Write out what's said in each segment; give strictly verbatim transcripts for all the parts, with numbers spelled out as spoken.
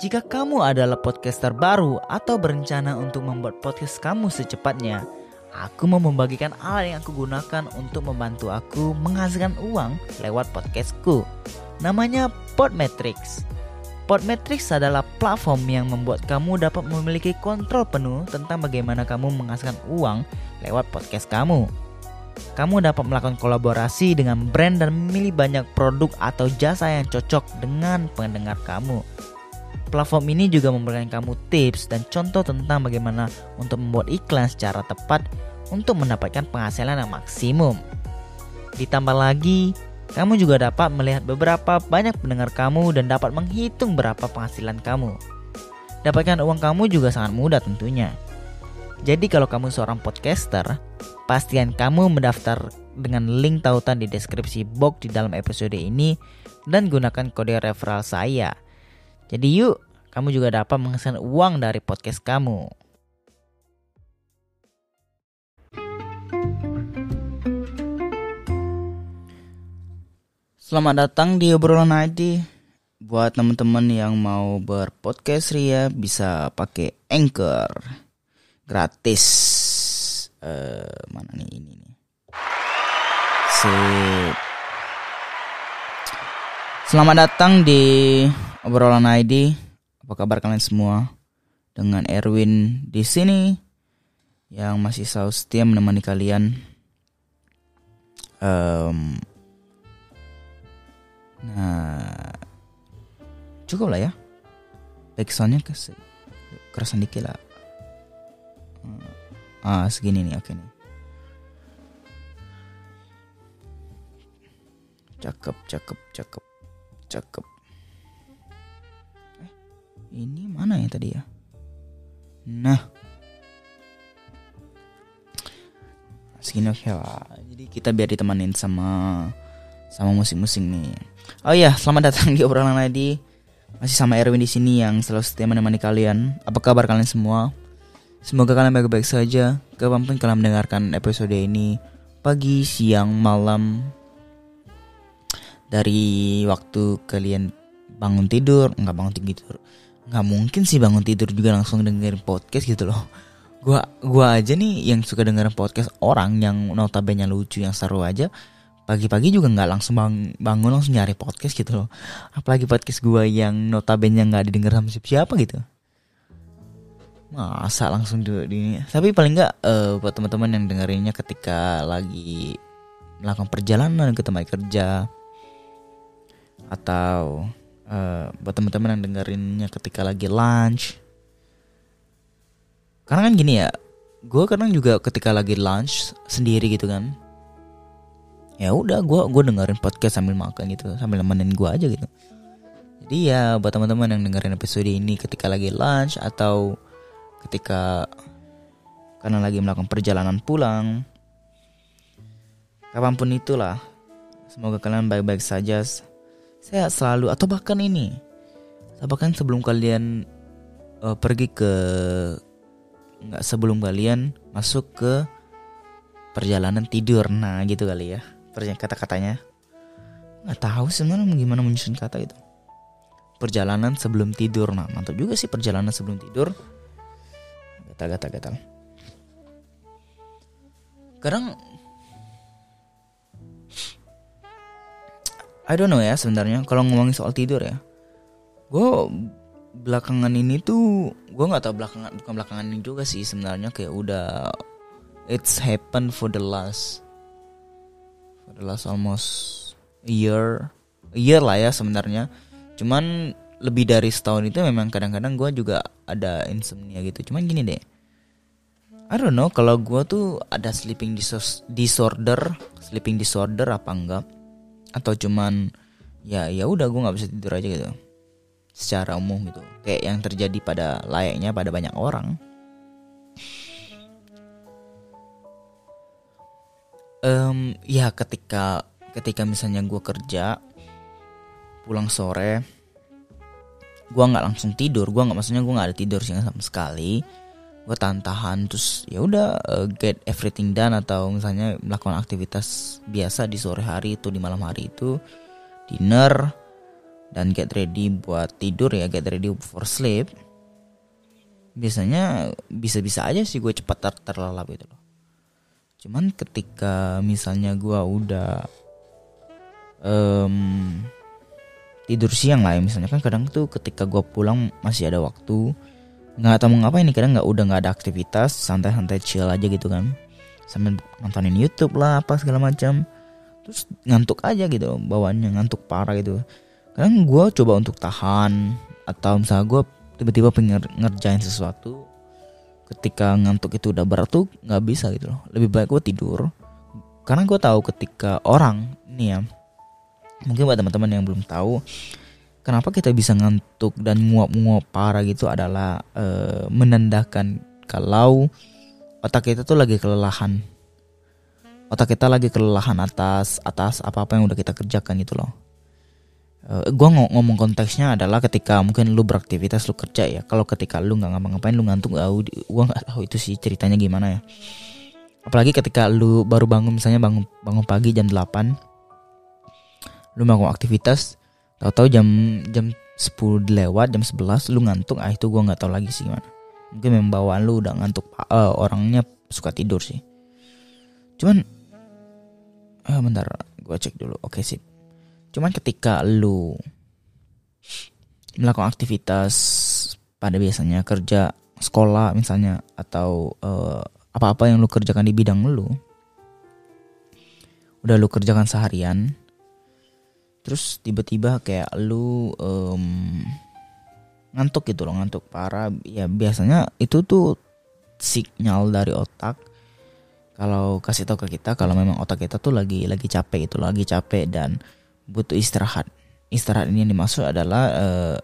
Jika kamu adalah podcaster baru atau berencana untuk membuat podcast kamu secepatnya, aku mau membagikan alat yang aku gunakan untuk membantu aku menghasilkan uang lewat podcastku. Namanya Podmetrix. Podmetrix adalah platform yang membuat kamu dapat memiliki kontrol penuh tentang bagaimana kamu menghasilkan uang lewat podcast kamu. Kamu dapat melakukan kolaborasi dengan brand dan memilih banyak produk atau jasa yang cocok dengan pendengar kamu. Platform ini juga memberikan kamu tips dan contoh tentang bagaimana untuk membuat iklan secara tepat untuk mendapatkan penghasilan yang maksimum. Ditambah lagi, kamu juga dapat melihat beberapa banyak pendengar kamu dan dapat menghitung berapa penghasilan kamu. Dapatkan uang kamu juga sangat mudah tentunya. Jadi kalau kamu seorang podcaster, pastikan kamu mendaftar dengan link tautan di deskripsi box di dalam episode ini dan gunakan kode referral saya. Jadi yuk, kamu juga dapat menghasilkan uang dari podcast kamu. Selamat datang di Obrolan I D. Buat teman-teman yang mau berpodcast ria bisa pakai Anchor. Gratis. Uh, mana nih ini nih. Sip. Selamat datang di Obrolan I D. Apa kabar kalian semua? Dengan Erwin di sini yang masih selalu setia menemani kalian. Um, nah, cukup lah ya. Backsoundnya kes, kerasan dikit lah. Ah, segini nih, oke nih. Cakep, cakep, cakep, cakep. Ini mana ya tadi ya? Nah, segini oke lah. Jadi kita biar ditemanin sama sama musik-musik nih. Oh iya, selamat datang di Obrolan I D. Masih sama Erwin di sini yang selalu setia menemani kalian. Apa kabar kalian semua? Semoga kalian baik-baik saja. Kapanpun kalian mendengarkan episode ini, pagi, siang, malam, dari waktu kalian bangun tidur, nggak bangun tidur. Nggak mungkin sih bangun tidur juga langsung dengerin podcast gitu loh. Gua gua aja nih yang suka dengerin podcast orang yang notabene lucu, yang seru aja. Pagi-pagi juga nggak langsung bang, bangun langsung nyari podcast gitu loh. Apalagi podcast gua yang notabene nggak didengar sama siapa gitu. Masa langsung duduk di. Tapi paling nggak uh, buat teman-teman yang dengerinnya ketika lagi melakukan perjalanan ke tempat kerja, atau Uh, buat teman-teman yang dengerinnya ketika lagi lunch. Karena kan gini ya, gue kadang juga ketika lagi lunch sendiri gitu kan, ya udah gue gue dengerin podcast sambil makan gitu, sambil nemenin gue aja gitu. Jadi ya buat teman-teman yang dengerin episode ini ketika lagi lunch atau ketika karena lagi melakukan perjalanan pulang, kapanpun itulah, semoga kalian baik-baik saja, sehat selalu, atau bahkan ini bahkan sebelum kalian uh, pergi ke nggak sebelum kalian masuk ke perjalanan tidur, nah gitu kali ya kata-katanya. Nggak tahu sebenarnya gimana menyusun kata itu, perjalanan sebelum tidur. Nah mantap juga sih, perjalanan sebelum tidur. Gatal-gatal-gatal kadang I don't know ya sebenarnya kalau ngomongin soal tidur ya. Gue belakangan ini tuh gue nggak tahu belakangan bukan belakangan ini juga sih sebenarnya, kayak udah it's happened for the last for the last almost a year a year lah ya sebenarnya. Cuman lebih dari setahun itu memang kadang-kadang gue juga ada insomnia gitu. Cuman gini deh, I don't know kalau gue tuh ada sleeping disorder sleeping disorder apa enggak, atau cuman ya ya udah gue nggak bisa tidur aja gitu secara umum gitu, kayak yang terjadi pada layaknya pada banyak orang. Um, ya ketika ketika misalnya gue kerja pulang sore, gue nggak langsung tidur, gue nggak maksudnya gue nggak ada tidur sih sama sekali. Gue tahan-tahan terus ya udah uh, get everything done, atau misalnya melakukan aktivitas biasa di sore hari itu, di malam hari itu, dinner, dan get ready buat tidur ya, get ready for sleep, biasanya bisa-bisa aja sih gue cepat ter- terlelap gitu loh. Cuman ketika misalnya gue udah um, tidur siang lah ya, misalnya kan kadang tuh ketika gue pulang masih ada waktu, nggak tahu mau ngapain nih, kadang nggak udah nggak ada aktivitas, santai-santai chill aja gitu kan, sambil nontonin YouTube lah apa segala macam, terus ngantuk aja gitu, bawaannya ngantuk parah gitu. Kadang gue coba untuk tahan, atau misalnya gue tiba-tiba pengen ngerjain sesuatu, ketika ngantuk itu udah berat tuh nggak bisa gitu loh. Lebih baik gue tidur, karena gue tahu ketika orang ini ya, mungkin buat teman-teman yang belum tahu, kenapa kita bisa ngantuk dan nguap-nguap parah gitu adalah e, menandakan kalau otak kita tuh lagi kelelahan, otak kita lagi kelelahan atas atas apa-apa yang udah kita kerjakan gitu loh. Uh, gue ng- ngomong konteksnya adalah ketika mungkin lu beraktivitas, lu kerja ya. Kalau ketika lu nggak ngapa-ngapain, lu ngantuk, gue nggak tahu itu sih ceritanya gimana ya. Apalagi ketika lu baru bangun, misalnya bangun bangun pagi jam delapan, lu melakukan aktivitas, tahu-tahu jam jam sepuluh lewat, jam sebelas lu ngantuk, ah itu gue nggak tahu lagi sih gimana. Mungkin memang bawaan lu udah ngantuk, uh, orangnya suka tidur sih. Cuman, uh, bentar, gue cek dulu. Oke sip. Cuman ketika lu melakukan aktivitas pada biasanya kerja, sekolah misalnya, atau uh, apa-apa yang lu kerjakan di bidang lu, udah lu kerjakan seharian, terus tiba-tiba kayak lu um, ngantuk gitu loh, ngantuk parah. Ya biasanya itu tuh sinyal dari otak, kalau kasih tahu ke kita kalau memang otak kita tuh lagi lagi capek gitu, lagi capek dan butuh istirahat. Istirahat ini yang dimaksud adalah uh,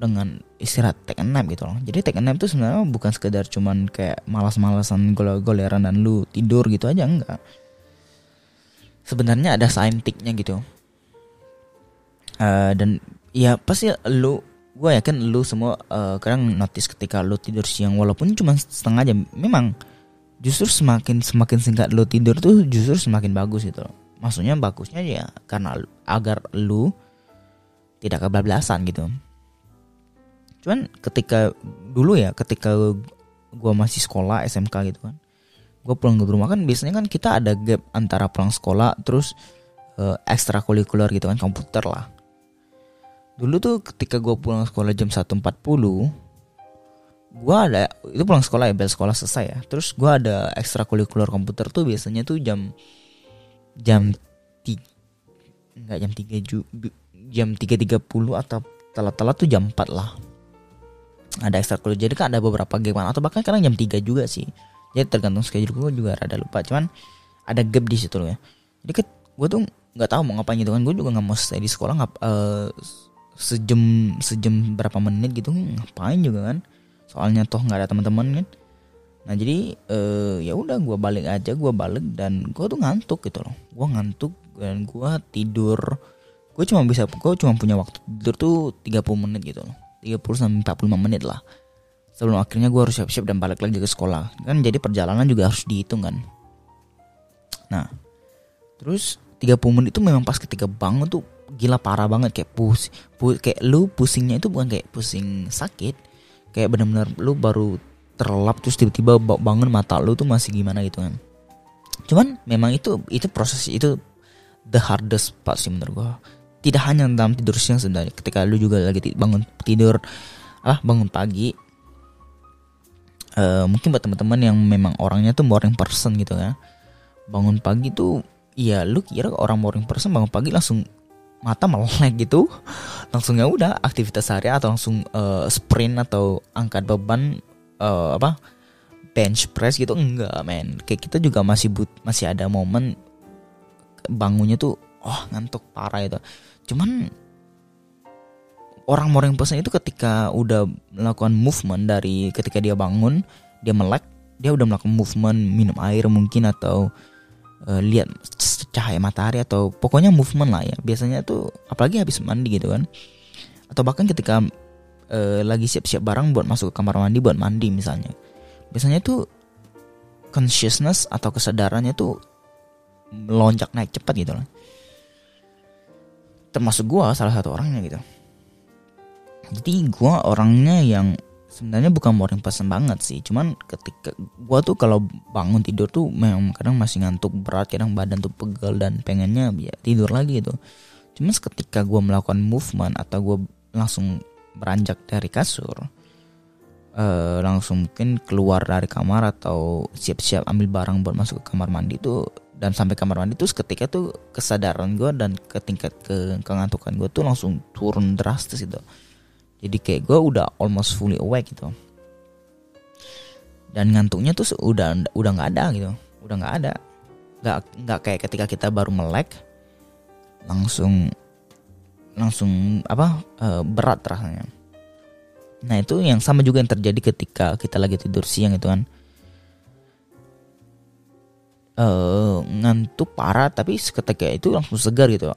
dengan istirahat take a nap gitu loh. Jadi take a nap itu sebenarnya bukan sekedar cuman kayak malas-malasan goleran dan lu tidur gitu aja, enggak. Sebenarnya ada saintiknya gitu. Uh, dan ya pasti lu, gue yakin lu semua uh, kadang notice ketika lu tidur siang walaupun cuma setengah jam, memang justru semakin semakin singkat lu tidur tuh justru semakin bagus gitu loh. Maksudnya bagusnya ya karena agar lu tidak kebablasan gitu. Cuman ketika dulu ya, ketika gue masih sekolah S M K gitu kan, gue pulang ke rumah kan biasanya kan kita ada gap antara pulang sekolah terus uh, ekstrakurikuler gitu kan, komputer lah. Dulu tuh ketika gue pulang sekolah jam satu empat puluh, gue ada, itu pulang sekolah ya, bel sekolah selesai ya, terus gue ada ekstrakurikuler komputer tuh biasanya tuh jam Jam tiga, enggak jam tiga jam tiga tiga puluh atau telat-telat tuh jam empat lah. Ada ekstrakurikuler, jadi kan ada beberapa game atau bahkan kadang jam tiga juga sih. Jadi tergantung schedule gue juga, rada lupa. Cuman ada gap di situ loh ya. Jadi gue tuh nggak tahu mau ngapain gitu kan. Gue juga nggak mau stay di sekolah, nggak uh, sejam sejam berapa menit gitu ngapain juga kan. Soalnya toh nggak ada teman-teman kan. Nah jadi uh, ya udah gue balik aja, gue balik dan gue tuh ngantuk gitu loh. Gue ngantuk dan gue tidur. Gue cuma bisa, gue cuma punya waktu tidur tuh tiga puluh menit gitu loh, tiga puluh sampai empat puluh lima menit lah. Sebelum akhirnya gue harus siap-siap dan balik lagi ke sekolah. Kan jadi perjalanan juga harus dihitung kan. Nah terus tiga puluh menit itu memang pas ketika bangun tuh gila parah banget. Kayak pus, pus kayak lu pusingnya itu bukan kayak pusing sakit, kayak benar-benar lu baru terlelap terus tiba-tiba bangun mata lu tuh masih gimana gitu kan. Cuman memang itu itu proses itu the hardest part sih menurut gua. Tidak hanya dalam tidur siang sebenarnya, ketika lu juga lagi bangun tidur, ah bangun pagi. Uh, mungkin buat teman-teman yang memang orangnya tuh morning person gitu kan. Bangun pagi tuh ya lu kira orang morning person bangun pagi langsung mata melek gitu. Langsung ya udah aktivitas harian atau langsung uh, sprint atau angkat beban, Uh, apa bench press gitu, enggak men. Kayak kita juga masih but, masih ada momen bangunnya tuh oh ngantuk parah gitu. Cuman orang morning person itu ketika udah melakukan movement, dari ketika dia bangun dia melek, dia udah melakukan movement, minum air mungkin atau uh, lihat cahaya matahari atau pokoknya movement lah ya. Biasanya tuh apalagi habis mandi gitu kan, atau bahkan ketika Uh, lagi siap-siap barang buat masuk ke kamar mandi, buat mandi misalnya. Biasanya tuh consciousness atau kesadarannya tuh melonjak naik cepat gitu loh. termasuk gue salah satu orangnya gitu. Jadi gue orangnya yang sebenarnya bukan morning person banget sih, cuman ketika gue tuh kalau bangun tidur tuh memang kadang masih ngantuk berat, kadang badan tuh pegel dan pengennya ya tidur lagi gitu. Cuman ketika gue melakukan movement atau gue langsung beranjak dari kasur, uh, langsung mungkin keluar dari kamar atau siap-siap ambil barang buat masuk ke kamar mandi tuh, dan sampai kamar mandi tuh seketika tuh kesadaran gue dan ke tingkat ke kengantukan gue tuh langsung turun drastis gitu. Jadi kayak gue udah almost fully awake gitu. Dan ngantuknya tuh udah udah nggak ada gitu, udah nggak ada, nggak nggak kayak ketika kita baru melek, langsung langsung apa e, berat rasanya. Nah itu yang sama juga yang terjadi ketika kita lagi tidur siang gitu kan. Uh, ngantuk parah tapi seketika itu langsung segar gitu.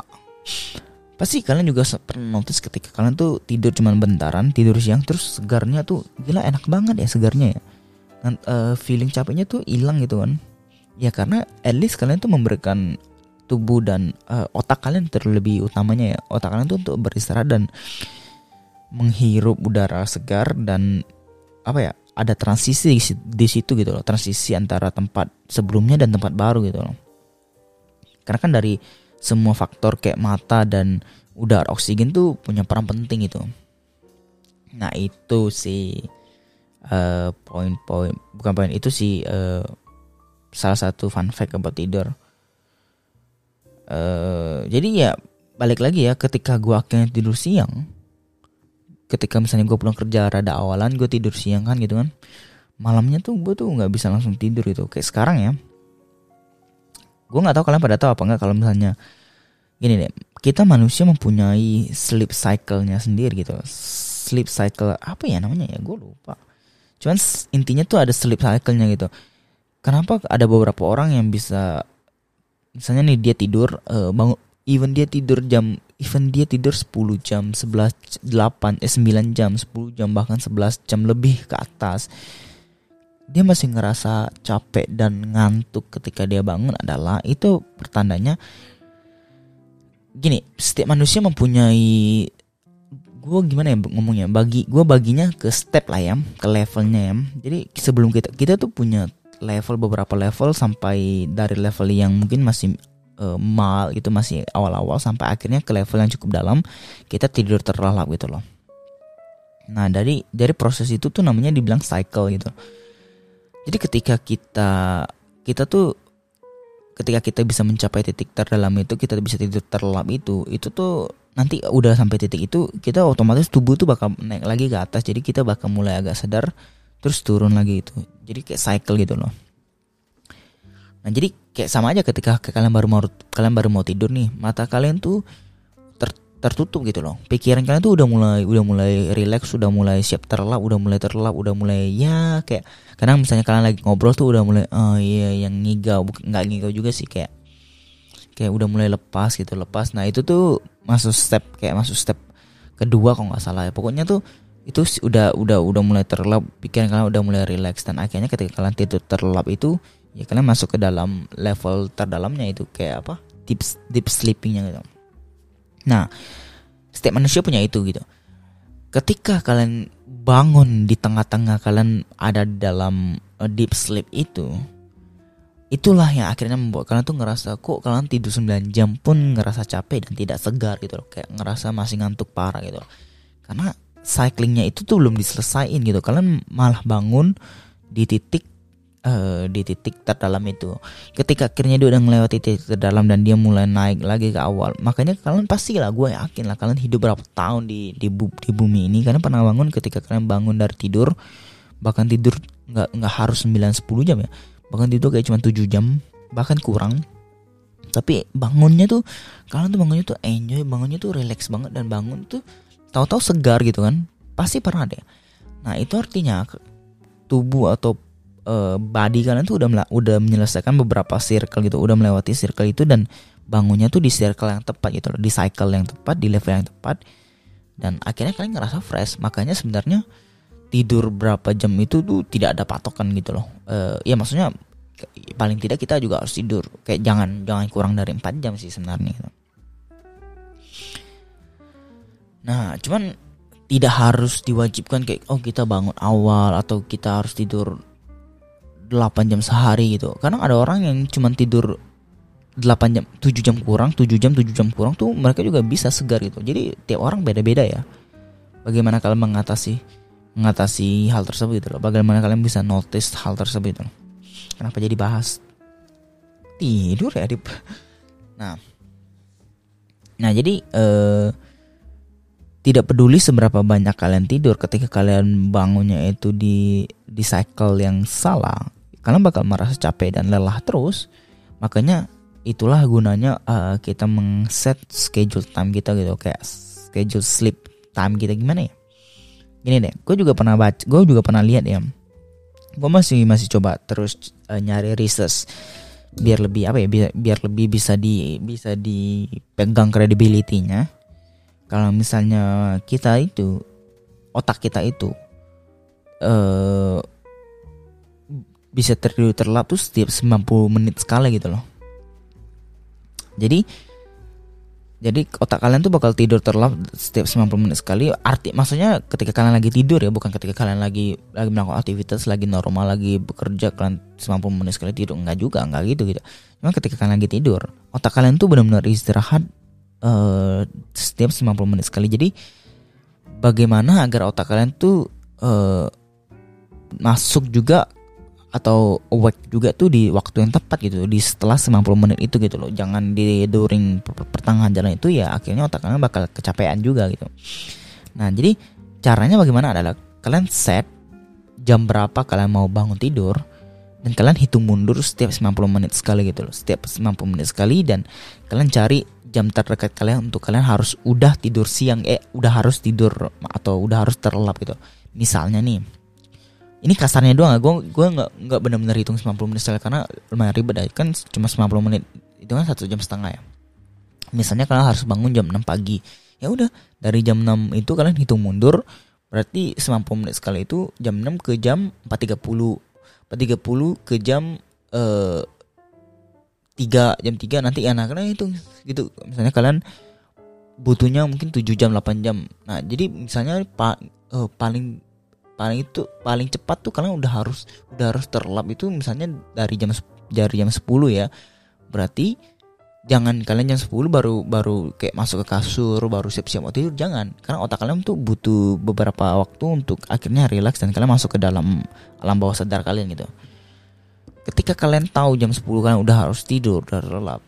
Pasti kalian juga pernah notice ketika kalian tuh tidur cuman bentaran, tidur siang terus segarnya tuh gila enak banget ya segarnya ya. Nant- uh, feeling capeknya tuh hilang gitu kan. Ya karena at least kalian tuh memberikan tubuh dan uh, otak kalian, terlebih utamanya ya otak kalian tuh untuk beristirahat dan menghirup udara segar dan apa ya, ada transisi di situ gitu loh, transisi antara tempat sebelumnya dan tempat baru gitu loh. Karena kan dari semua faktor kayak mata dan udara oksigen tuh punya peran penting gitu. Nah itu sih uh, poin-poin, bukan poin itu sih uh, salah satu fun fact about tidur. Uh, jadi ya balik lagi ya, ketika gue akhirnya tidur siang, ketika misalnya gue pulang kerja rada awalan, gue tidur siang kan gitu kan, malamnya tuh gue tuh nggak bisa langsung tidur gitu. Kayak sekarang ya, gue nggak tahu kalian pada tahu apa nggak kalau misalnya gini deh, kita manusia mempunyai sleep cycle-nya sendiri gitu. Sleep cycle apa ya namanya ya, gue lupa. Cuman intinya tuh ada sleep cycle-nya gitu. Kenapa ada beberapa orang yang bisa, misalnya nih dia tidur uh, bangun, even dia tidur jam Even dia tidur sepuluh jam, sebelas, delapan, eh, sembilan jam, sepuluh jam, bahkan sebelas jam lebih ke atas, dia masih ngerasa capek dan ngantuk ketika dia bangun, adalah itu pertandanya gini, setiap manusia mempunyai, gue gimana ya ngomongnya, bagi gue baginya ke step lah ya, ke levelnya ya. Jadi sebelum kita kita tuh punya level, beberapa level, sampai dari level yang mungkin masih mal gitu, masih awal-awal, sampai akhirnya ke level yang cukup dalam, kita tidur terlelap gitu loh. Nah dari dari proses itu tuh namanya dibilang cycle gitu. Jadi ketika kita kita tuh ketika kita bisa mencapai titik terdalam itu, kita bisa tidur terlelap itu, itu tuh nanti udah sampai titik itu, kita otomatis tubuh tuh bakal naik lagi ke atas. Jadi kita bakal mulai agak sadar, terus turun lagi gitu. Jadi kayak cycle gitu loh. Nah jadi kayak sama aja ketika kalian baru mau kalian baru mau tidur nih, mata kalian tuh ter, tertutup gitu loh, pikiran kalian tuh udah mulai udah mulai relax, udah mulai siap terlelap, udah mulai terlelap, udah mulai ya kayak kadang misalnya kalian lagi ngobrol tuh udah mulai oh iya yang ngigau, nggak ngigau juga sih, kayak kayak udah mulai lepas gitu, lepas. Nah itu tuh masuk step kayak masuk step kedua kalau nggak salah ya, pokoknya tuh itu udah udah udah mulai terlelap, pikiran kalian udah mulai relax, dan akhirnya ketika kalian tidur terlelap itu ya kalian masuk ke dalam level terdalamnya itu, kayak apa, deep deep sleepingnya gitu. Nah setiap manusia punya itu gitu. Ketika kalian bangun di tengah-tengah, kalian ada dalam deep sleep itu, itulah yang akhirnya membuat kalian tuh ngerasa kok kalian tidur sembilan jam pun ngerasa capek dan tidak segar gitu loh, kayak ngerasa masih ngantuk parah gitu loh. Karena cyclingnya itu tuh belum diselesain gitu, kalian malah bangun di titik Uh, di titik terdalam itu. Ketika akhirnya dia udah melewati titik terdalam dan dia mulai naik lagi ke awal, makanya kalian pasti lah, gue yakin lah, kalian hidup berapa tahun di di, bu, di bumi ini, kalian pernah bangun, ketika kalian bangun dari tidur, bahkan tidur nggak nggak harus sembilan sepuluh jam ya, bahkan tidur kayak cuma tujuh jam, bahkan kurang, tapi bangunnya tuh kalian tuh bangunnya tuh enjoy, bangunnya tuh relax banget, dan bangun tuh tahu-tahu segar gitu kan, pasti pernah deh. Nah itu artinya tubuh atau body kalian tuh udah udah menyelesaikan beberapa circle gitu, udah melewati circle itu, dan bangunnya tuh di circle yang tepat gitu loh, di cycle yang tepat, di level yang tepat, dan akhirnya kalian ngerasa fresh. Makanya sebenarnya tidur berapa jam itu tuh tidak ada patokan gitu loh. Uh, ya maksudnya paling tidak kita juga harus tidur kayak jangan jangan kurang dari empat jam sih sebenarnya gitu. Nah, cuman tidak harus diwajibkan kayak oh kita bangun awal atau kita harus tidur delapan jam sehari gitu. Kadang ada orang yang cuman tidur delapan jam, tujuh jam kurang, tujuh jam, tujuh jam kurang tuh mereka juga bisa segar gitu. Jadi tiap orang beda-beda ya. Bagaimana kalian mengatasi mengatasi hal tersebut gitu loh. Bagaimana kalian bisa notice hal tersebut gitu loh. Kenapa jadi bahas tidur ya, Dip? Nah. Nah, jadi eh, tidak peduli seberapa banyak kalian tidur, ketika kalian bangunnya itu di di cycle yang salah, kalian bakal merasa capek dan lelah terus. Makanya itulah gunanya uh, kita meng-set schedule time kita gitu, kayak schedule sleep time kita gimana ya? Gini deh, gue juga pernah baca, gue juga pernah lihat ya. Gue masih masih coba terus uh, nyari research biar lebih apa ya? Biar, biar lebih bisa di bisa dipegang credibility-nya. Kalau misalnya kita itu otak kita itu uh, bisa terlalu terlap tuh setiap sembilan puluh menit sekali gitu loh. Jadi jadi otak kalian tuh bakal tidur terlelap setiap sembilan puluh menit sekali. Arti maksudnya ketika kalian lagi tidur ya, bukan ketika kalian lagi lagi melakukan aktivitas, lagi normal, lagi bekerja kalian sembilan puluh menit sekali tidur, enggak juga, enggak gitu gitu. Cuma ketika kalian lagi tidur, otak kalian tuh benar-benar istirahat uh, setiap sembilan puluh menit sekali. Jadi bagaimana agar otak kalian tuh uh, masuk juga atau awake juga tuh di waktu yang tepat gitu, di setelah sembilan puluh menit itu gitu loh. Jangan di during pertengahan jalan itu ya, akhirnya otak kalian bakal kecapean juga gitu. Nah, jadi caranya bagaimana adalah kalian set jam berapa kalian mau bangun tidur dan kalian hitung mundur setiap sembilan puluh menit sekali gitu loh. Setiap sembilan puluh menit sekali, dan kalian cari jam terdekat kalian untuk kalian harus udah tidur siang, eh udah harus tidur atau udah harus terlelap gitu. Misalnya nih, ini kasarnya doang, gue gue nggak nggak benar-benar hitung sembilan puluh menit sekali karena lumayan ribet kan, cuma sembilan puluh menit itu kan satu jam setengah ya. Misalnya kalian harus bangun jam enam pagi, ya udah dari jam enam itu kalian hitung mundur, berarti sembilan puluh menit sekali itu jam enam ke jam empat tiga puluh, empat tiga puluh ke jam eh, tiga, jam tiga nanti ya. Nah, kalian hitung gitu, misalnya kalian butuhnya mungkin tujuh jam, delapan jam. Nah, jadi misalnya pa, eh, paling paling itu paling cepat tuh kalian udah harus udah harus terlelap itu misalnya dari jam dari jam sepuluh ya. Berarti jangan kalian jam sepuluh baru baru kayak masuk ke kasur, baru siap-siap mau tidur, jangan. Karena otak kalian tuh butuh beberapa waktu untuk akhirnya relax dan kalian masuk ke dalam alam bawah sadar kalian gitu. Ketika kalian tahu jam sepuluh kalian udah harus tidur, udah terlelap,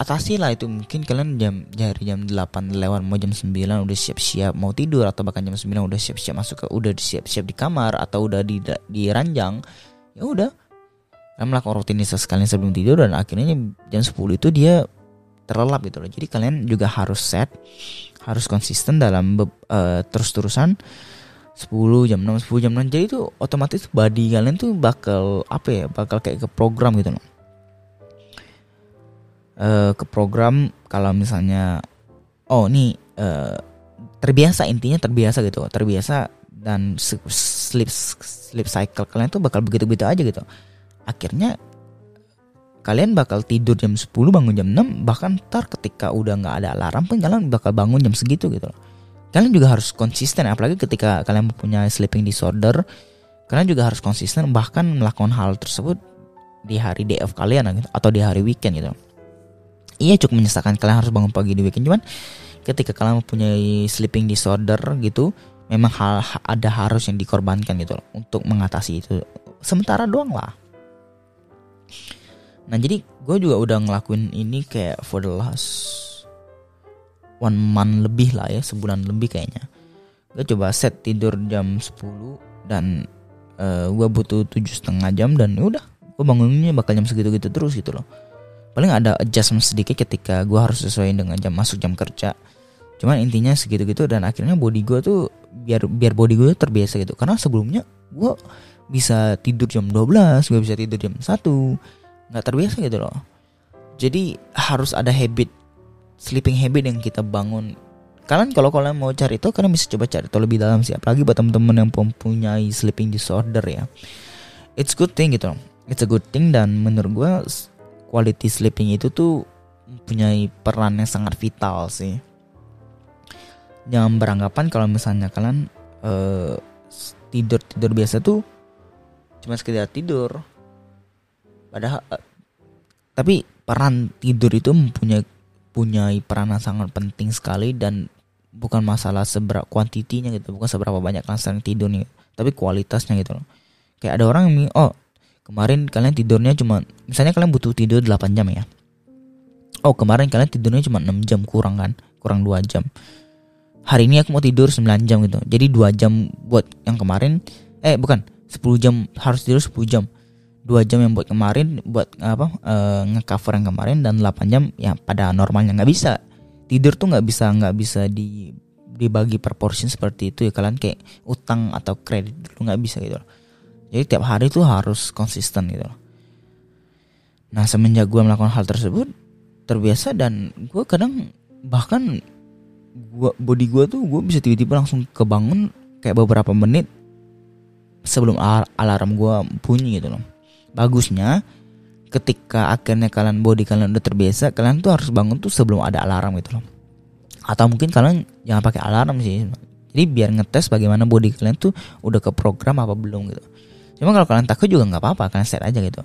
atasilah itu. Mungkin kalian jam dari jam delapan lewat mau jam sembilan udah siap-siap mau tidur, atau bahkan jam sembilan udah siap-siap masuk ke udah siap-siap di kamar atau udah di di ranjang. Ya udah, kalian melakukan rutinitas kalian sebelum tidur dan akhirnya jam sepuluh itu dia terlelap gitu loh. Jadi kalian juga harus set, harus konsisten dalam uh, terus-terusan sepuluh jam enam, sepuluh jam enam. Jadi itu otomatis body kalian tuh bakal apa ya? Bakal kayak ke program gitu loh. Uh, ke program kalau misalnya oh nih uh, terbiasa, intinya terbiasa gitu, terbiasa dan sleep sleep cycle kalian tuh bakal begitu-begitu aja gitu. Akhirnya kalian bakal tidur jam sepuluh, bangun jam enam, bahkan ntar ketika udah nggak ada alarm pun kalian bakal bangun jam segitu gitu. Kalian juga harus konsisten, apalagi ketika kalian mempunyai sleeping disorder, kalian juga harus konsisten bahkan melakukan hal tersebut di hari day off kalian gitu, atau di hari weekend gitu. Iya, cukup menyesakan kalian harus bangun pagi di weekend, cuman ketika kalian mempunyai sleeping disorder gitu, memang hal, ada harus yang dikorbankan gitu loh, untuk mengatasi itu sementara doang lah. Nah, jadi gue juga udah ngelakuin ini kayak for the last one month lebih lah ya, sebulan lebih kayaknya. Gue coba set tidur jam sepuluh dan uh, gue butuh tujuh setengah jam, dan udah gue bangunnya bakal jam segitu-gitu terus gitu loh. Paling ada adjustment sedikit ketika gue harus sesuaiin dengan jam masuk jam kerja. Cuman intinya segitu-gitu, dan akhirnya body gue tuh biar biar body gue terbiasa gitu. Karena sebelumnya gue bisa tidur jam dua belas, gue bisa tidur jam satu, gak terbiasa gitu loh. Jadi harus ada habit, sleeping habit yang kita bangun. Kalian kalau kalian mau cari itu, kalian bisa coba cari itu lebih dalam sih. Apalagi buat temen-temen yang mempunyai sleeping disorder ya, it's good thing gitu loh. It's a good thing, dan menurut gue quality sleeping itu tuh mempunyai peran yang sangat vital sih. jangan beranggapan kalau misalnya kalian uh, tidur tidur biasa tuh cuma sekedar tidur. Padahal uh, tapi peran tidur itu mempunyai punya peran yang sangat penting sekali, dan bukan masalah seberapa kuantitinya gitu, bukan seberapa banyak kalian tidurnya, tapi kualitasnya gitu loh. Kayak ada orang yang oh kemarin kalian tidurnya cuma, misalnya kalian butuh tidur delapan jam ya. Oh kemarin kalian tidurnya cuma enam jam kurang kan, kurang dua jam. Hari ini aku mau tidur sembilan jam gitu. Jadi dua jam buat yang kemarin, eh bukan sepuluh jam, harus tidur sepuluh jam. dua jam yang buat kemarin buat apa e, ngecover yang kemarin, dan delapan jam ya pada normalnya. Enggak bisa. Tidur tuh enggak bisa enggak bisa di dibagi proportion seperti itu ya, kalian kayak utang atau kredit dulu, enggak bisa gitu. Jadi tiap hari tuh harus konsisten gitu. Nah, semenjak gue melakukan hal tersebut terbiasa, dan gue kadang bahkan gua body gue tuh gue bisa tiba-tiba langsung kebangun kayak beberapa menit sebelum alarm gue bunyi gitu loh. Bagusnya ketika akhirnya kalian body kalian udah terbiasa, kalian tuh harus bangun tuh sebelum ada alarm gitu loh. Atau mungkin kalian jangan pakai alarm sih. Jadi biar ngetes bagaimana body kalian tuh udah ke program apa belum gitu. Cuma kalau kalian takut juga nggak apa-apa, kalian set aja gitu.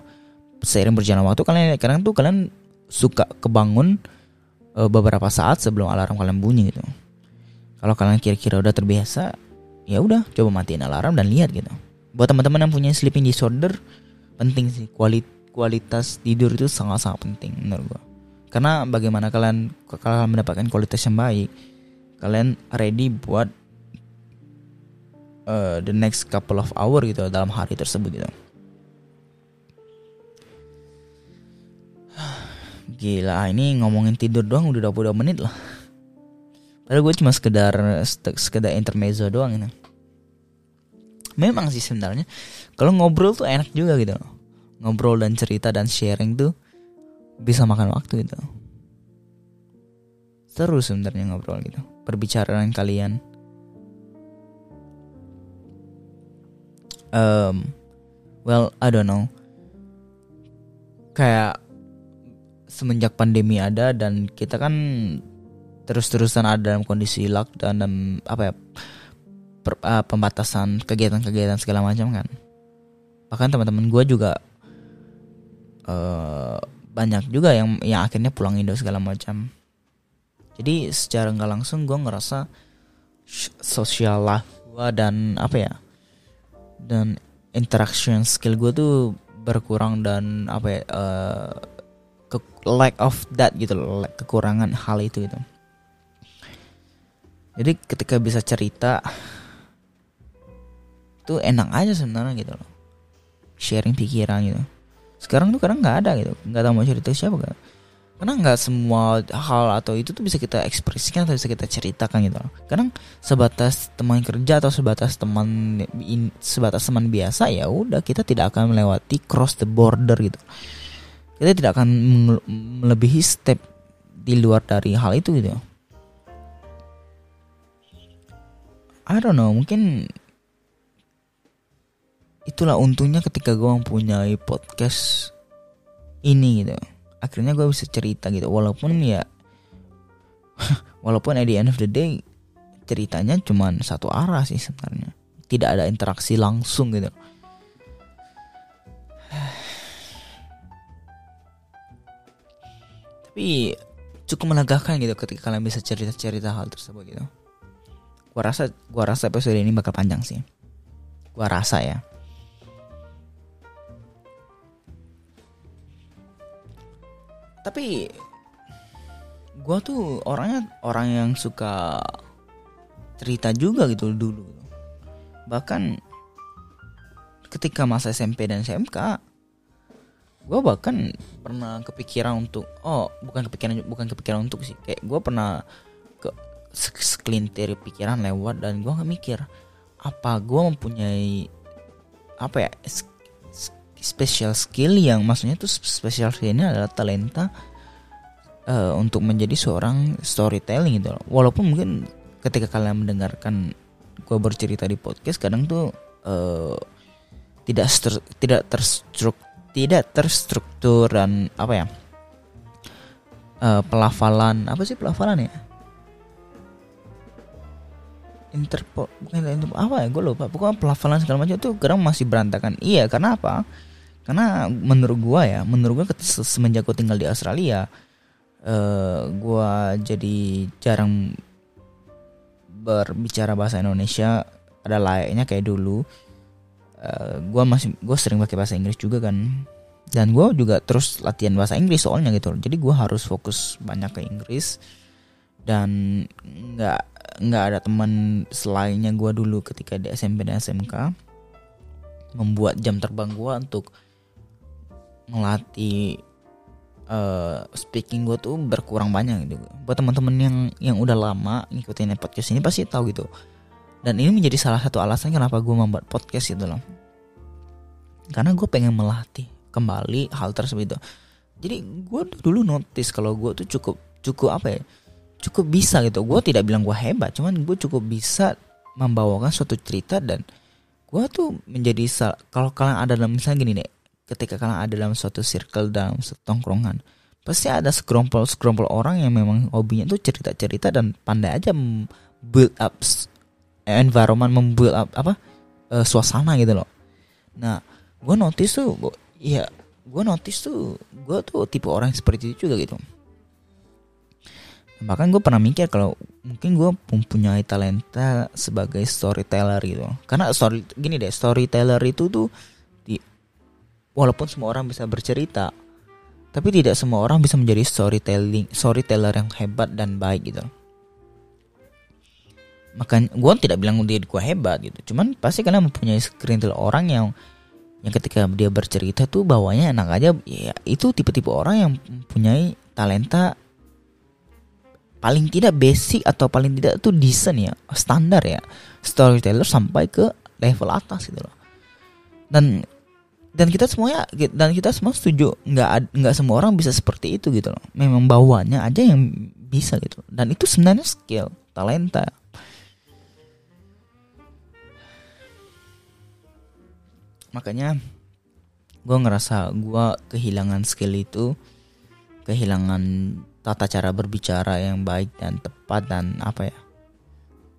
Seiring berjalan waktu kalian kadang tuh kalian suka kebangun e, beberapa saat sebelum alarm kalian bunyi gitu. Kalau kalian kira-kira udah terbiasa, ya udah coba matiin alarm dan lihat gitu. Buat teman-teman yang punya sleeping disorder, penting sih kualitas tidur itu sangat-sangat penting menurut gua. Karena bagaimana kalian kalau mendapatkan kualitas yang baik, kalian ready buat uh, the next couple of hour gitu dalam hari tersebut gitu. Gila, ini ngomongin tidur doang udah dua puluh dua menit lah. Padahal gue cuma sekedar sekedar intermezzo doang ini. Memang sih sebenarnya kalau ngobrol tuh enak juga gitu loh. Ngobrol dan cerita dan sharing tuh bisa makan waktu gitu. Seru sebenarnya ngobrol gitu, perbicaraan kalian. Um, well, I don't know. Kayak semenjak pandemi ada dan kita kan terus-terusan ada dalam kondisi lockdown dan apa ya, Per, uh, pembatasan kegiatan-kegiatan segala macam kan. Bahkan teman-teman gue juga uh, banyak juga yang yang akhirnya pulang Indo segala macam. Jadi secara nggak langsung gue ngerasa social life gue dan apa ya, dan interaction skill gue tuh berkurang, dan apa ya, uh, ke- lack of that gitu loh, kekurangan hal itu gitu. Jadi ketika bisa cerita itu enak aja sebenarnya gitu loh, sharing pikiran gitu. Sekarang tuh kadang nggak ada gitu, nggak tahu mau cerita siapa kan, karena nggak semua hal atau itu tuh bisa kita ekspresikan atau bisa kita ceritakan gitu loh. Kadang sebatas teman kerja atau sebatas teman in, sebatas teman biasa, ya udah kita tidak akan melewati cross the border gitu, kita tidak akan melebihi step di luar dari hal itu gitu. I don't know, mungkin itulah untungnya ketika gue mempunyai podcast ini gitu. Akhirnya gue bisa cerita gitu. Walaupun ya Walaupun at the end of the day ceritanya cuma satu arah sih sebenarnya. Tidak ada interaksi langsung gitu. Tapi cukup menegangkan gitu ketika kalian bisa cerita-cerita hal tersebut gitu. Gua rasa gua rasa episode ini bakal panjang sih. Gua rasa ya. Tapi gue tuh orangnya orang yang suka cerita juga gitu dulu. Bahkan ketika masa S M P dan S M K, gue bahkan pernah kepikiran untuk oh bukan kepikiran bukan kepikiran untuk sih kayak gue pernah ke sekelintir pikiran lewat, dan gue nggak mikir apa gue mempunyai apa ya special skill, yang maksudnya tuh special skill-nya adalah talenta uh, untuk menjadi seorang storytelling gitu loh. Walaupun mungkin ketika kalian mendengarkan gue bercerita di podcast, kadang tuh uh, tidak stru- tidak terstruktur tidak terstruktur dan apa ya uh, pelafalan apa sih pelafalan ya interpol, bukan interpol apa ya, gue lupa. Pokoknya pelafalan segala macam itu kadang masih berantakan. Iya, karena apa? Karena menurut gue ya, menurut gue semenjak gue tinggal di Australia, uh, gue jadi jarang berbicara bahasa Indonesia pada layaknya kayak dulu. Uh, gue masih, gue sering pakai bahasa Inggris juga kan. Dan gue juga terus latihan bahasa Inggris soalnya gitu. Jadi gue harus fokus banyak ke Inggris. Dan nggak nggak ada teman selainnya gue dulu ketika di S M P dan S M K, membuat jam terbang gue untuk melatih uh, speaking gue tuh berkurang banyak gitu. Buat teman-teman yang yang udah lama ngikutin podcast ini pasti tahu gitu. Dan ini menjadi salah satu alasan kenapa gue membuat podcast gitu loh. Karena gue pengen melatih kembali hal tersebut itu. Jadi gue dulu notice kalau gue tuh cukup cukup apa ya? Cukup bisa gitu. Gue tidak bilang gue hebat, cuman gue cukup bisa membawakan suatu cerita. Dan gue tuh menjadi sal- kalau kalian ada dalam, misalnya gini nih, ketika kalian ada dalam suatu circle, dalam suatu tongkrongan, pasti ada sekelompok-sekelompok orang yang memang hobinya tuh cerita-cerita dan pandai aja build up environment, membuild up apa e, suasana gitu loh. Nah, gue notice tuh, gua, ya gue notice tuh, gue tuh tipe orang yang seperti itu juga gitu. Bahkan gue pernah mikir kalau mungkin gue mempunyai talenta sebagai storyteller gitu. Karena story gini deh, storyteller itu tuh di, walaupun semua orang bisa bercerita, tapi tidak semua orang bisa menjadi storytelling storyteller yang hebat dan baik gitu. Makanya gue tidak bilang diri gue hebat gitu. Cuman pasti karena mempunyai skrintil orang yang yang ketika dia bercerita tuh bawanya enak aja. Ya itu tipe-tipe orang yang mempunyai talenta paling tidak basic atau paling tidak tuh decent ya, standar ya, storyteller sampai ke level atas gitu loh. Dan dan kita semuanya dan kita semua setuju, nggak nggak semua orang bisa seperti itu gitu loh. Memang bawaannya aja yang bisa gitu. Dan itu sebenarnya skill, talenta. Makanya gue ngerasa gue kehilangan skill itu, kehilangan tata cara berbicara yang baik dan tepat dan apa ya.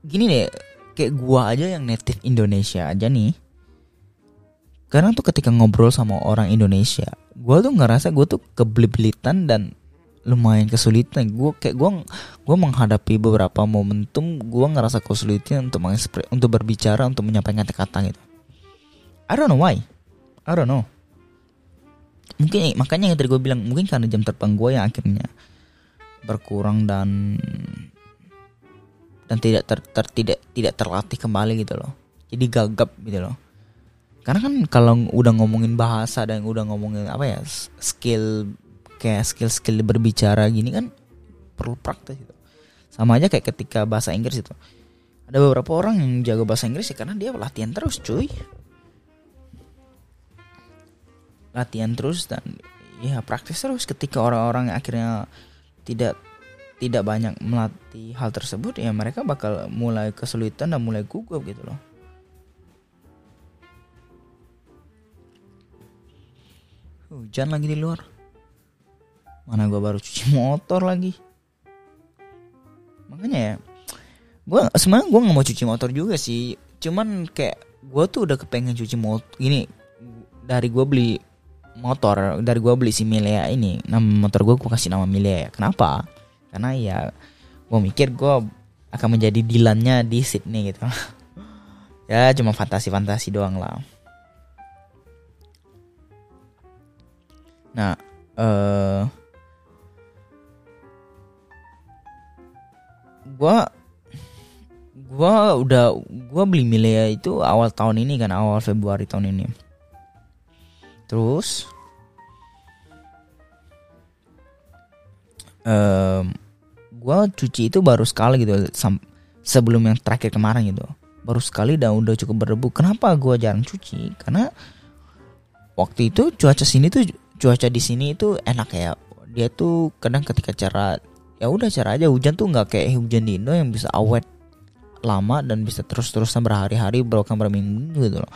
Gini deh, kayak gua aja yang native Indonesia aja nih, karena tuh ketika ngobrol sama orang Indonesia, gua tuh ngerasa gua tuh kebelit-belitan dan lumayan kesulitan. Gua kayak gua gua menghadapi beberapa momentum gua ngerasa kesulitan untuk mengespre, untuk berbicara, untuk menyampaikan kata-kata gitu. I don't know why. I don't know. Mungkin makanya yang tadi gua bilang, mungkin karena jam terbang gua yang akhirnya berkurang dan dan tidak ter, ter, tidak tidak terlatih kembali gitu loh. Jadi gagap gitu loh. Karena kan kalau udah ngomongin bahasa dan udah ngomongin apa ya, skill kayak skill-skill berbicara gini kan perlu praktis gitu. Sama aja kayak ketika bahasa Inggris itu. Ada beberapa orang yang jago bahasa Inggris ya karena dia latihan terus, cuy. Latihan terus dan ya praktis terus. Ketika orang-orang akhirnya tidak tidak banyak melatih hal tersebut, ya mereka bakal mulai kesulitan dan mulai gugup gitu loh. Hujan lagi di luar. Mana gue baru cuci motor lagi. Makanya ya, gue sebenarnya gue nggak mau cuci motor juga sih. Cuman kayak gue tuh udah kepengen cuci motor. Gini, dari gue beli motor dari gue beli si Milea ini, nama motor gue gue kasih nama Milea. Kenapa? Karena ya gue mikir gue akan menjadi Dylan-nya di Sydney gitu. Ya cuma fantasi-fantasi doang lah. Nah, uh, gue gue udah gue beli Milea itu awal tahun ini kan, awal Februari tahun ini. Terus um, gue cuci itu baru sekali gitu, sam- sebelum yang terakhir kemarin gitu. Baru sekali dan udah cukup berdebu. Kenapa gue jarang cuci? Karena waktu itu cuaca sini tuh Cuaca di sini itu enak ya. Dia tuh kadang ketika cerah, ya udah cerah aja. Hujan tuh gak kayak hujan di Indo yang bisa awet lama dan bisa terus-terusan berhari-hari, bahkan berminggu gitu loh.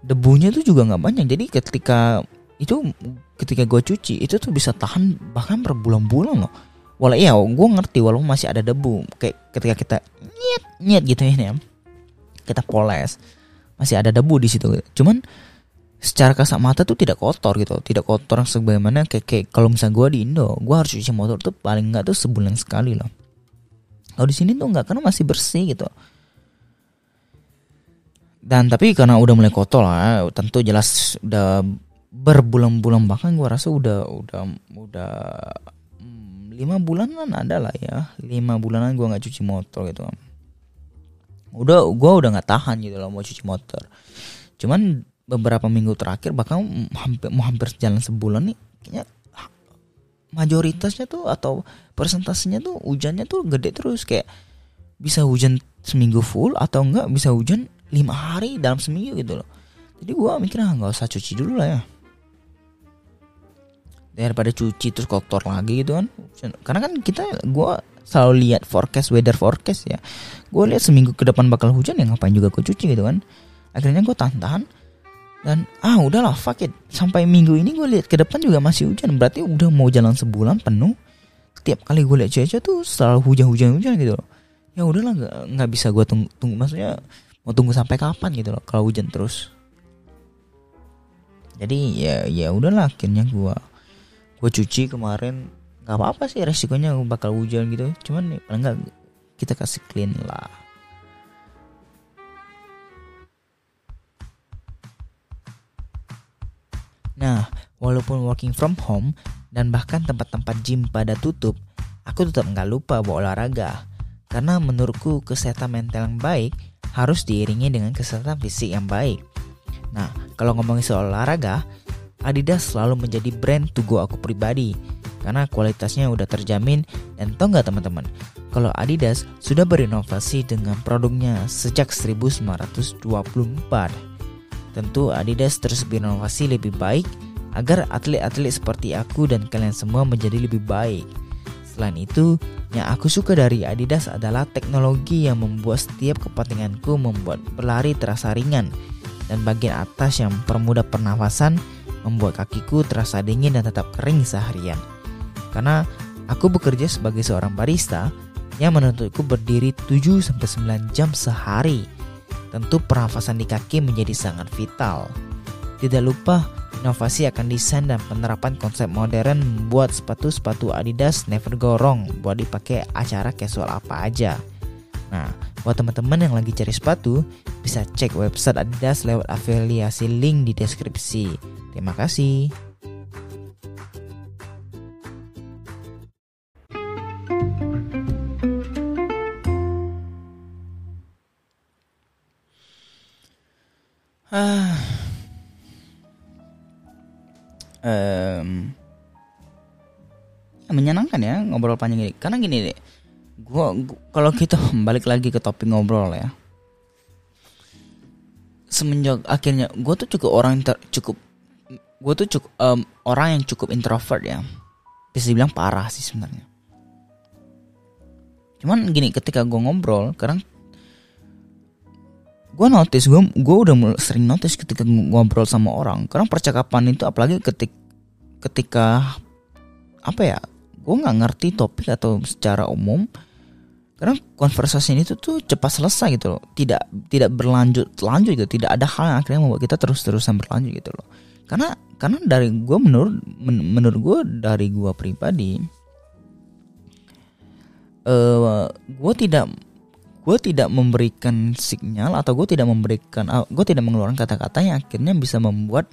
Debunya tuh juga nggak banyak, jadi ketika itu ketika gue cuci itu tuh bisa tahan bahkan berbulan-bulan loh. walau iya gue ngerti walaupun masih ada debu, kayak ketika kita nyet nyet gitu ya, kita poles masih ada debu di situ, cuman secara kasat mata tuh tidak kotor gitu, tidak kotor sebagaimana kayak, kayak kalau misalnya gue di Indo gue harus cuci motor tuh paling nggak tuh sebulan sekali loh. Kalau di sini tuh nggak, karena masih bersih gitu. Dan tapi karena udah mulai kotor lah, tentu jelas udah berbulan-bulan, bahkan gue rasa udah udah udah lima bulanan ada lah ya, lima bulanan gue nggak cuci motor gitu. Udah gue udah nggak tahan gitu loh mau cuci motor. Cuman beberapa minggu terakhir, bahkan hampir mau hampir jalan sebulan nih, kayaknya mayoritasnya tuh atau persentasenya tuh hujannya tuh gede terus, kayak bisa hujan seminggu full atau enggak bisa hujan lima hari dalam seminggu gitu loh. Jadi gue mikirnya nggak usah cuci dulu lah ya, daripada cuci terus kotor lagi gitu kan. Karena kan kita, gue selalu lihat forecast, weather forecast ya. Gue lihat seminggu ke depan bakal hujan, ya ngapain juga gue cuci gitu kan. Akhirnya gue tahan-tahan dan ah udahlah fuck it, sampai minggu ini gue lihat ke depan juga masih hujan, berarti udah mau jalan sebulan penuh. Tiap kali gue lihat cuaca tuh selalu hujan-hujan-hujan gitu loh. Ya udahlah, nggak nggak bisa gue tunggu, tunggu maksudnya mau tunggu sampai kapan gitu loh kalau hujan terus. Jadi ya ya udahlah, akhirnya gue gue cuci kemarin. Nggak apa-apa sih resikonya bakal hujan gitu, cuman ya, paling nggak kita kasih clean lah. Nah, walaupun working from home dan bahkan tempat-tempat gym pada tutup, aku tetap gak lupa berolahraga. Karena menurutku kesehatan mental yang baik harus diiringi dengan kesehatan fisik yang baik. Nah, kalau ngomongin soal olahraga, Adidas selalu menjadi brand to go aku pribadi. Karena kualitasnya udah terjamin, dan tau gak teman-teman, kalau Adidas sudah berinovasi dengan produknya sejak seribu sembilan ratus dua puluh empat. Tentu Adidas terus berinovasi lebih baik agar atlet-atlet seperti aku dan kalian semua menjadi lebih baik. Selain itu, yang aku suka dari Adidas adalah teknologi yang membuat setiap kepentinganku membuat berlari terasa ringan, dan bagian atas yang mempermudah pernafasan membuat kakiku terasa dingin dan tetap kering seharian. Karena aku bekerja sebagai seorang barista yang menuntutku berdiri tujuh sampai sembilan jam sehari, tentu pernafasan di kaki menjadi sangat vital. Tidak lupa, inovasi akan desain dan penerapan konsep modern membuat sepatu-sepatu Adidas never go wrong buat dipakai acara casual apa aja. Nah, buat teman-teman yang lagi cari sepatu, bisa cek website Adidas lewat afiliasi link di deskripsi. Terima kasih. Ah. Um, menyenangkan ya ngobrol panjang ini. Karena gini deh, gua, gua kalau kita balik lagi ke topik ngobrol ya. Semenjak akhirnya gua tuh cukup orang inter, cukup gua tuh cukup um, orang yang cukup introvert ya. Bisa dibilang parah sih sebenarnya. Cuman gini, ketika gua ngobrol, kadang gue notice, gue gue udah mulai sering notice ketika ngobrol sama orang, karena percakapan itu, apalagi ketik ketika apa ya, gue nggak ngerti topik atau secara umum, karena konversasi ini tuh, tuh cepat selesai gitu loh, tidak tidak berlanjut lanjut gitu, tidak ada hal yang akhirnya membuat kita terus terusan berlanjut gitu loh. Karena karena dari gue menurut menurut gue dari gue pribadi, uh, gue tidak gue tidak memberikan sinyal atau gue tidak memberikan gue tidak mengeluarkan kata-kata yang akhirnya bisa membuat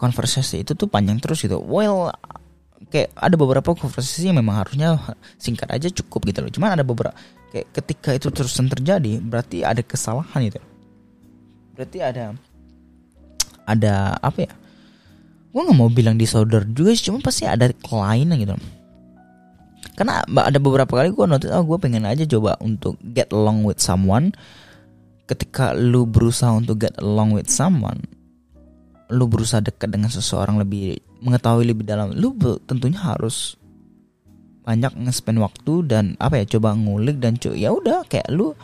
konversasi itu tuh panjang terus gitu. Well, kayak ada beberapa konversasi yang memang harusnya singkat aja cukup gitu loh. Cuman ada beberapa kayak ketika itu terus terjadi, berarti ada kesalahan gitu. Berarti ada ada apa ya? Gue nggak mau bilang disorder juga sih, cuma pasti ada kelainan gitu. Karena ada beberapa kali gue notice, oh gue pengen aja coba untuk get along with someone. Ketika lu berusaha untuk get along with someone, lu berusaha dekat dengan seseorang, lebih mengetahui lebih dalam, lu tentunya harus banyak nge-spend waktu dan apa ya, coba ngulik dan cu- ya udah kayak lu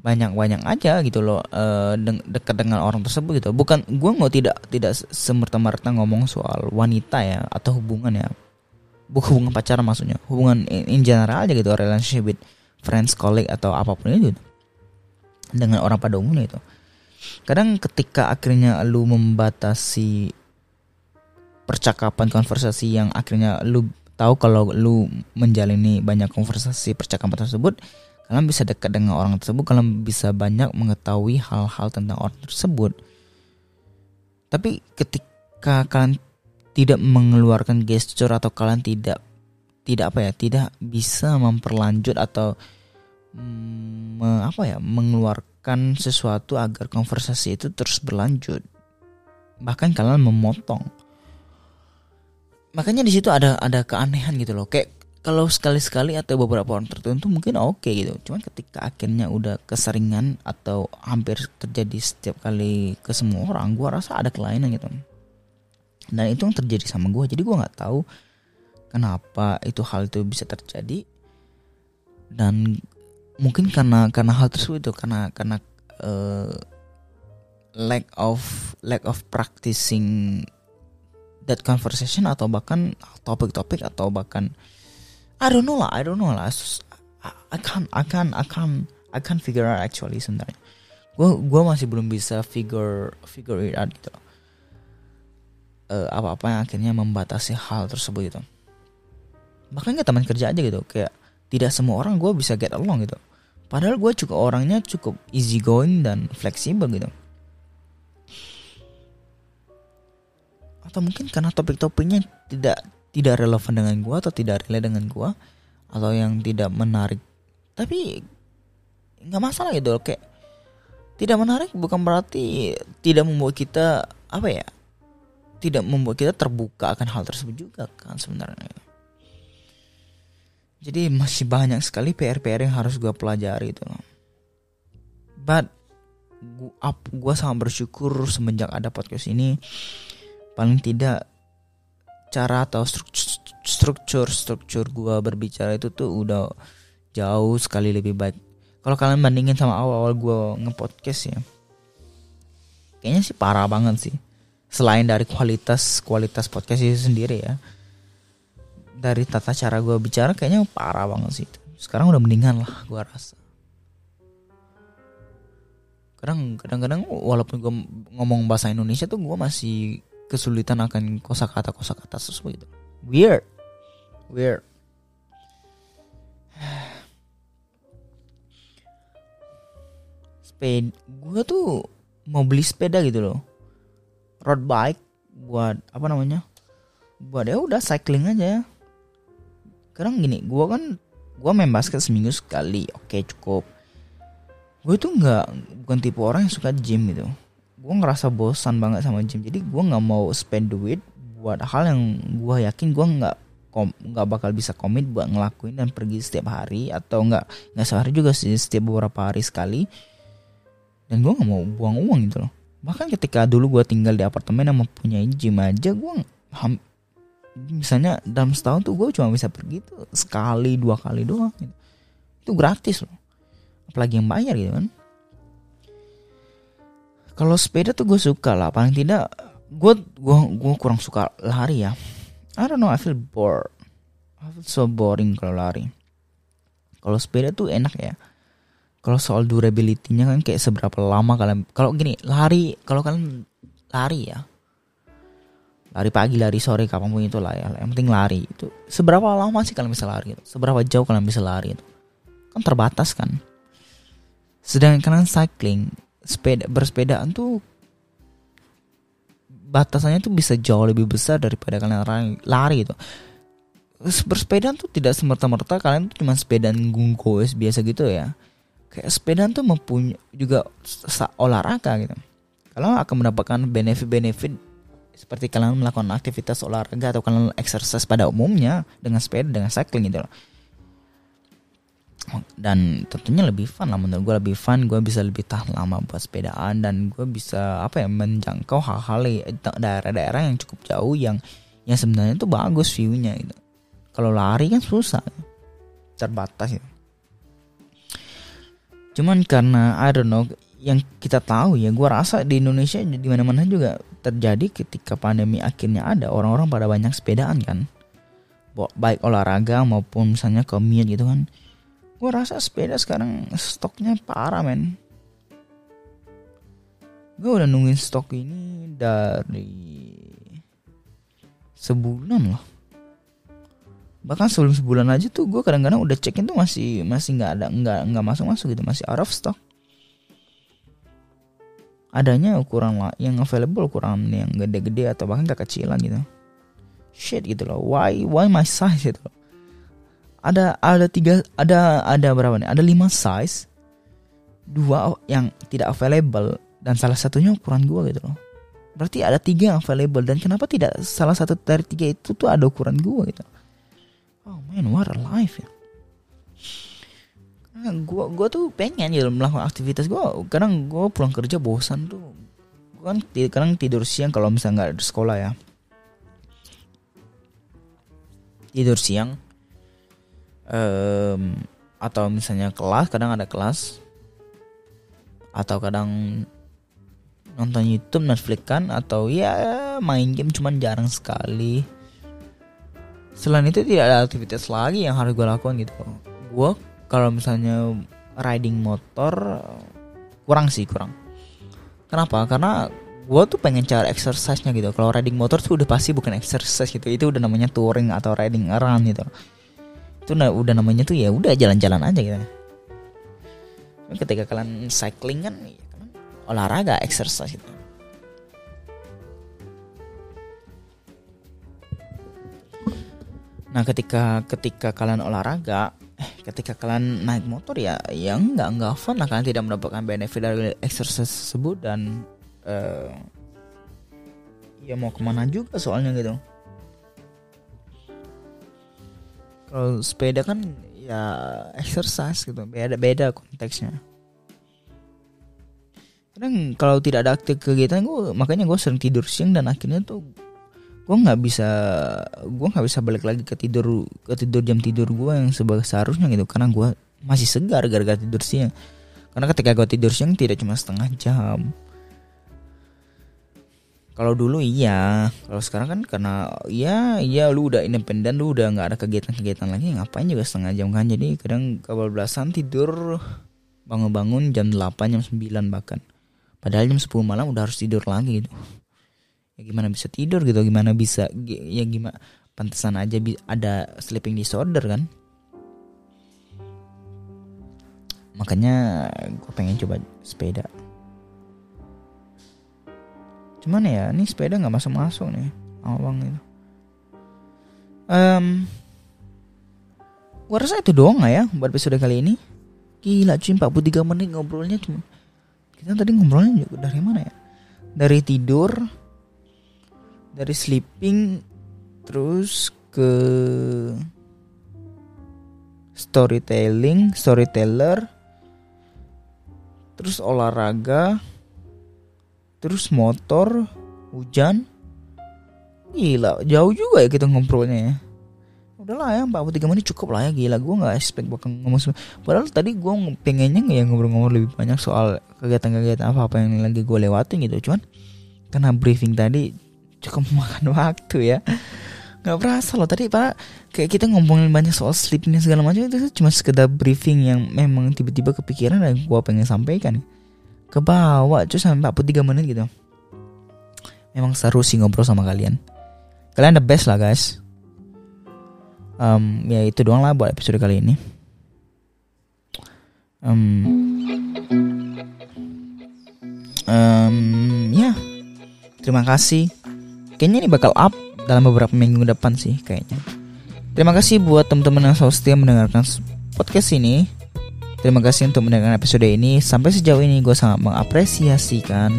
banyak-banyak aja gitu loh, uh, de- dekat dengan orang tersebut gitu. Bukan, gue nggak tidak tidak semerta-merta ngomong soal wanita ya atau hubungan ya. hubungan pacaran maksudnya, hubungan in, in general aja gitu, relationship with friends, colleague atau apapun itu dengan orang pada umumnya itu. Kadang ketika akhirnya lu membatasi percakapan konversasi yang akhirnya lu tahu kalau lu menjalani banyak konversasi percakapan tersebut, kalian bisa dekat dengan orang tersebut, kalian bisa banyak mengetahui hal-hal tentang orang tersebut. Tapi ketika kalian tidak mengeluarkan gesture atau kalian tidak tidak apa ya tidak bisa memperlanjut atau me, apa ya mengeluarkan sesuatu agar konversasi itu terus berlanjut, bahkan kalian memotong, makanya di situ ada ada keanehan gitu loh. Kayak kalau sekali-sekali atau beberapa orang tertentu mungkin oke okay gitu, cuman ketika akhirnya udah keseringan atau hampir terjadi setiap kali ke semua orang, gua rasa ada kelainan gitu. Dan itu yang terjadi sama gue. Jadi gue gak tahu kenapa itu hal itu bisa terjadi. Dan mungkin karena karena hal tersebut itu, karena karena uh, lack of lack of practicing that conversation, atau bahkan topik-topik, atau bahkan I don't know lah, I don't know lah. I can't I can't I can't I can't figure out actually sebenarnya. Gue gue masih belum bisa figure figure it out gitu. Uh, apa-apa yang akhirnya membatasi hal tersebut gitu. Bahkan ke teman kerja aja gitu, kayak tidak semua orang gue bisa get along gitu. Padahal gue juga orangnya cukup easy going dan fleksibel gitu. Atau mungkin karena topik-topiknya tidak tidak relevan dengan gue, atau tidak relate dengan gue, atau yang tidak menarik. Tapi nggak masalah gitu, kayak tidak menarik bukan berarti tidak membuat kita apa ya. Tidak membuat kita terbuka akan hal tersebut juga kan sebenarnya. Jadi masih banyak sekali P R-P R yang harus gue pelajari itu. But gue sangat bersyukur semenjak ada podcast ini, paling tidak cara atau struktur-struktur gue berbicara itu tuh udah jauh sekali lebih baik. Kalau kalian bandingin sama awal-awal gue nge-podcast ya, kayaknya sih parah banget sih. Selain dari kualitas kualitas podcast itu sendiri ya, dari tata cara gue bicara kayaknya parah banget sih itu. Sekarang udah mendingan lah gue rasa. Kadang-kadang walaupun gue ngomong bahasa Indonesia tuh gue masih kesulitan akan kosakata-kosa kata sesuatu gitu. Weird, weird. Sepeda, gue tuh mau beli sepeda gitu loh. Road bike buat apa namanya? Buat ya udah cycling aja. Kadang gini, gue kan gue main basket seminggu sekali, oke cukup. Gue tuh nggak bukan tipe orang yang suka gym gitu. Gue ngerasa bosan banget sama gym, jadi gue nggak mau spend duit buat hal yang gue yakin gue nggak nggak bakal bisa komit buat ngelakuin dan pergi setiap hari, atau nggak nggak sehari juga sih, setiap beberapa hari sekali. Dan gue nggak mau buang uang gitu loh. Bahkan ketika dulu gue tinggal di apartemen yang mempunyai gym aja, gue ham, misalnya dalam setahun tuh gue cuma bisa pergi tuh sekali dua kali doang gitu. Itu gratis loh, apalagi yang bayar gitu kan. Kalau sepeda tuh gue suka lah, paling tidak gue gue gue kurang suka lari ya. I don't know, I feel bored, I feel so boring kalau lari. Kalau sepeda tuh enak ya. Kalau soal durability-nya kan kayak seberapa lama kalian, kalau gini lari, kalau kalian lari ya, lari pagi, lari sore, kapanpun itu lah ya, yang penting lari itu, seberapa lama sih kalian bisa lari itu, seberapa jauh kalian bisa lari itu, kan terbatas kan. Sedangkan kalian cycling, sepeda, bersepedaan tuh batasannya tuh bisa jauh lebih besar daripada kalian lari, lari gitu. Bersepedaan tuh tidak semerta-merta kalian tuh cuma sepedaan gunggoes biasa gitu ya. Kayak sepedaan tuh mempunyai juga olahraga gitu. Kalau akan mendapatkan benefit-benefit seperti kalian melakukan aktivitas olahraga atau kalian exercise pada umumnya dengan sepeda, dengan cycling gitu loh. Dan tentunya lebih fun lah, menurut gue lebih fun. Gue bisa lebih tahan lama buat sepedaan, dan gue bisa apa ya menjangkau hal-hal daerah-daerah yang cukup jauh, yang yang sebenarnya tuh bagus view-nya gitu. Kalau lari kan susah, terbatas gitu. Cuman karena I don't know, yang kita tahu ya, gue rasa di Indonesia di mana-mana juga terjadi ketika pandemi akhirnya ada, orang-orang pada banyak sepedaan kan. baik olahraga maupun misalnya commute gitu kan. Gue rasa sepeda sekarang stoknya parah men. Gue udah nungguin stok ini dari sebulan loh. Bahkan sebelum sebulan aja tuh gue kadang-kadang udah cekin tuh masih masih nggak ada nggak nggak masuk-masuk gitu, masih out of stock. Adanya ukuran lah yang available, ukuran yang gede-gede atau bahkan kekecilan gitu. Shit gitu loh. Why why my size gitu loh. Ada ada tiga ada ada berapa nih? Ada lima size, dua yang tidak available dan salah satunya ukuran gue gitu loh. Berarti ada tiga yang available dan kenapa tidak salah satu dari tiga itu tuh ada ukuran gue gitu. Oh man, what a life ya. Nah, gue gue tuh pengen gitu melakukan aktivitas gue. Kadang gue pulang kerja bosan tuh. Gue kan t- kadang tidur siang kalau misalnya nggak ada sekolah ya. Tidur siang. Um, atau misalnya kelas, kadang ada kelas, atau kadang nonton YouTube, Netflix kan, atau ya main game cuman jarang sekali. Selain itu tidak ada aktivitas lagi yang harus gue lakukan gitu. Gue kalau misalnya riding motor kurang sih kurang. Kenapa? Karena gue tuh pengen cara exercise-nya gitu. Kalau riding motor tuh udah pasti bukan exercise gitu. Itu udah namanya touring atau riding around gitu. Itu udah namanya tuh ya udah jalan-jalan aja gitu. Ketika kalian cycling kan, ya kan olahraga, exercise gitu. Nah ketika ketika kalian olahraga, eh, ketika kalian naik motor ya, ya enggak enggak fun lah, kalian tidak mendapatkan benefit dari exercise tersebut dan uh, ya mau kemana juga soalnya gitu. Kalau sepeda kan ya exercise gitu, beda-beda konteksnya. Kadang kalau tidak ada kegiatan gue, makanya gue sering tidur siang dan akhirnya tuh gue nggak bisa gue nggak bisa balik lagi ke tidur ke tidur jam tidur gue yang seharusnya gitu, karena gue masih segar gara-gara tidur siang. Karena ketika gue tidur siang tidak cuma setengah jam. Kalau dulu iya, kalau sekarang kan karena ya ya lu udah independen, lu udah nggak ada kegiatan-kegiatan lagi, ngapain juga setengah jam kan. Jadi kadang kebablasan tidur, bangun-bangun jam delapan, jam sembilan bahkan. Padahal jam sepuluh malam udah harus tidur lagi gitu. Ya gimana bisa tidur gitu, gimana bisa ya gimana pantesan aja ada sleeping disorder kan. Makanya gue pengen coba sepeda. Cuman ya, ini sepeda nggak masuk-masuk nih, awang itu. Um, gua rasa itu doang nggak ya buat episode kali ini. Gila cuy, empat puluh tiga menit ngobrolnya cuma. Kita tadi ngobrolnya juga dari mana ya? Dari tidur, dari sleeping, terus ke storytelling, storyteller, terus olahraga. Terus motor, hujan. Gila, jauh juga ya kita ngobrolnya ya. Udahlah ya, empat puluh tiga menit cukup lah ya. Gila, gue gak expect bakal ngomong semua. Padahal tadi gue pengennya ya ngobrol-ngobrol lebih banyak soal kegiatan-kegiatan apa-apa yang lagi gue lewatin gitu. Cuman karena briefing tadi cukup memakan waktu ya. Gak berasa loh, tadi para kayak kita ngomongin banyak soal sleep dan segala macam. Itu cuma sekedar briefing yang memang tiba-tiba kepikiran dan gue pengen sampaikan. Ke bawah cuy sampai empat puluh tiga menit gitu. Memang seru sih ngobrol sama kalian. Kalian the best lah guys. um, Ya itu doang lah buat episode kali ini. um, um, Ya yeah. Terima kasih. Kayaknya ini bakal up dalam beberapa minggu depan sih kayaknya. Terima kasih buat teman-teman yang selalu setia mendengarkan podcast ini. Terima kasih untuk mendengarkan episode ini. Sampai sejauh ini gue sangat mengapresiasikan.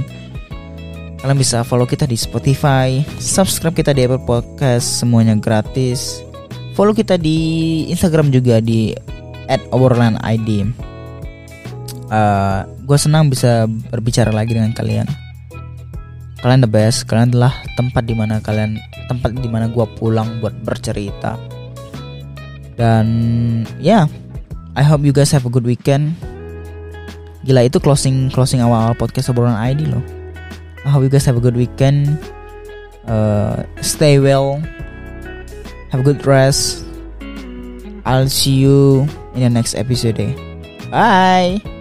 Kalian bisa follow kita di Spotify, subscribe kita di Apple Podcast, semuanya gratis. Follow kita di Instagram juga di at Obrolan I D. uh, Gue senang bisa berbicara lagi dengan kalian. Kalian the best. Kalian adalah tempat dimana kalian tempat dimana gue pulang buat bercerita. Dan ya yeah. I hope you guys have a good weekend. Gila itu closing closing awal podcast Obrolan I D loh. I hope you guys have a good weekend. Uh, stay well. Have a good rest. I'll see you in the next episode. Bye.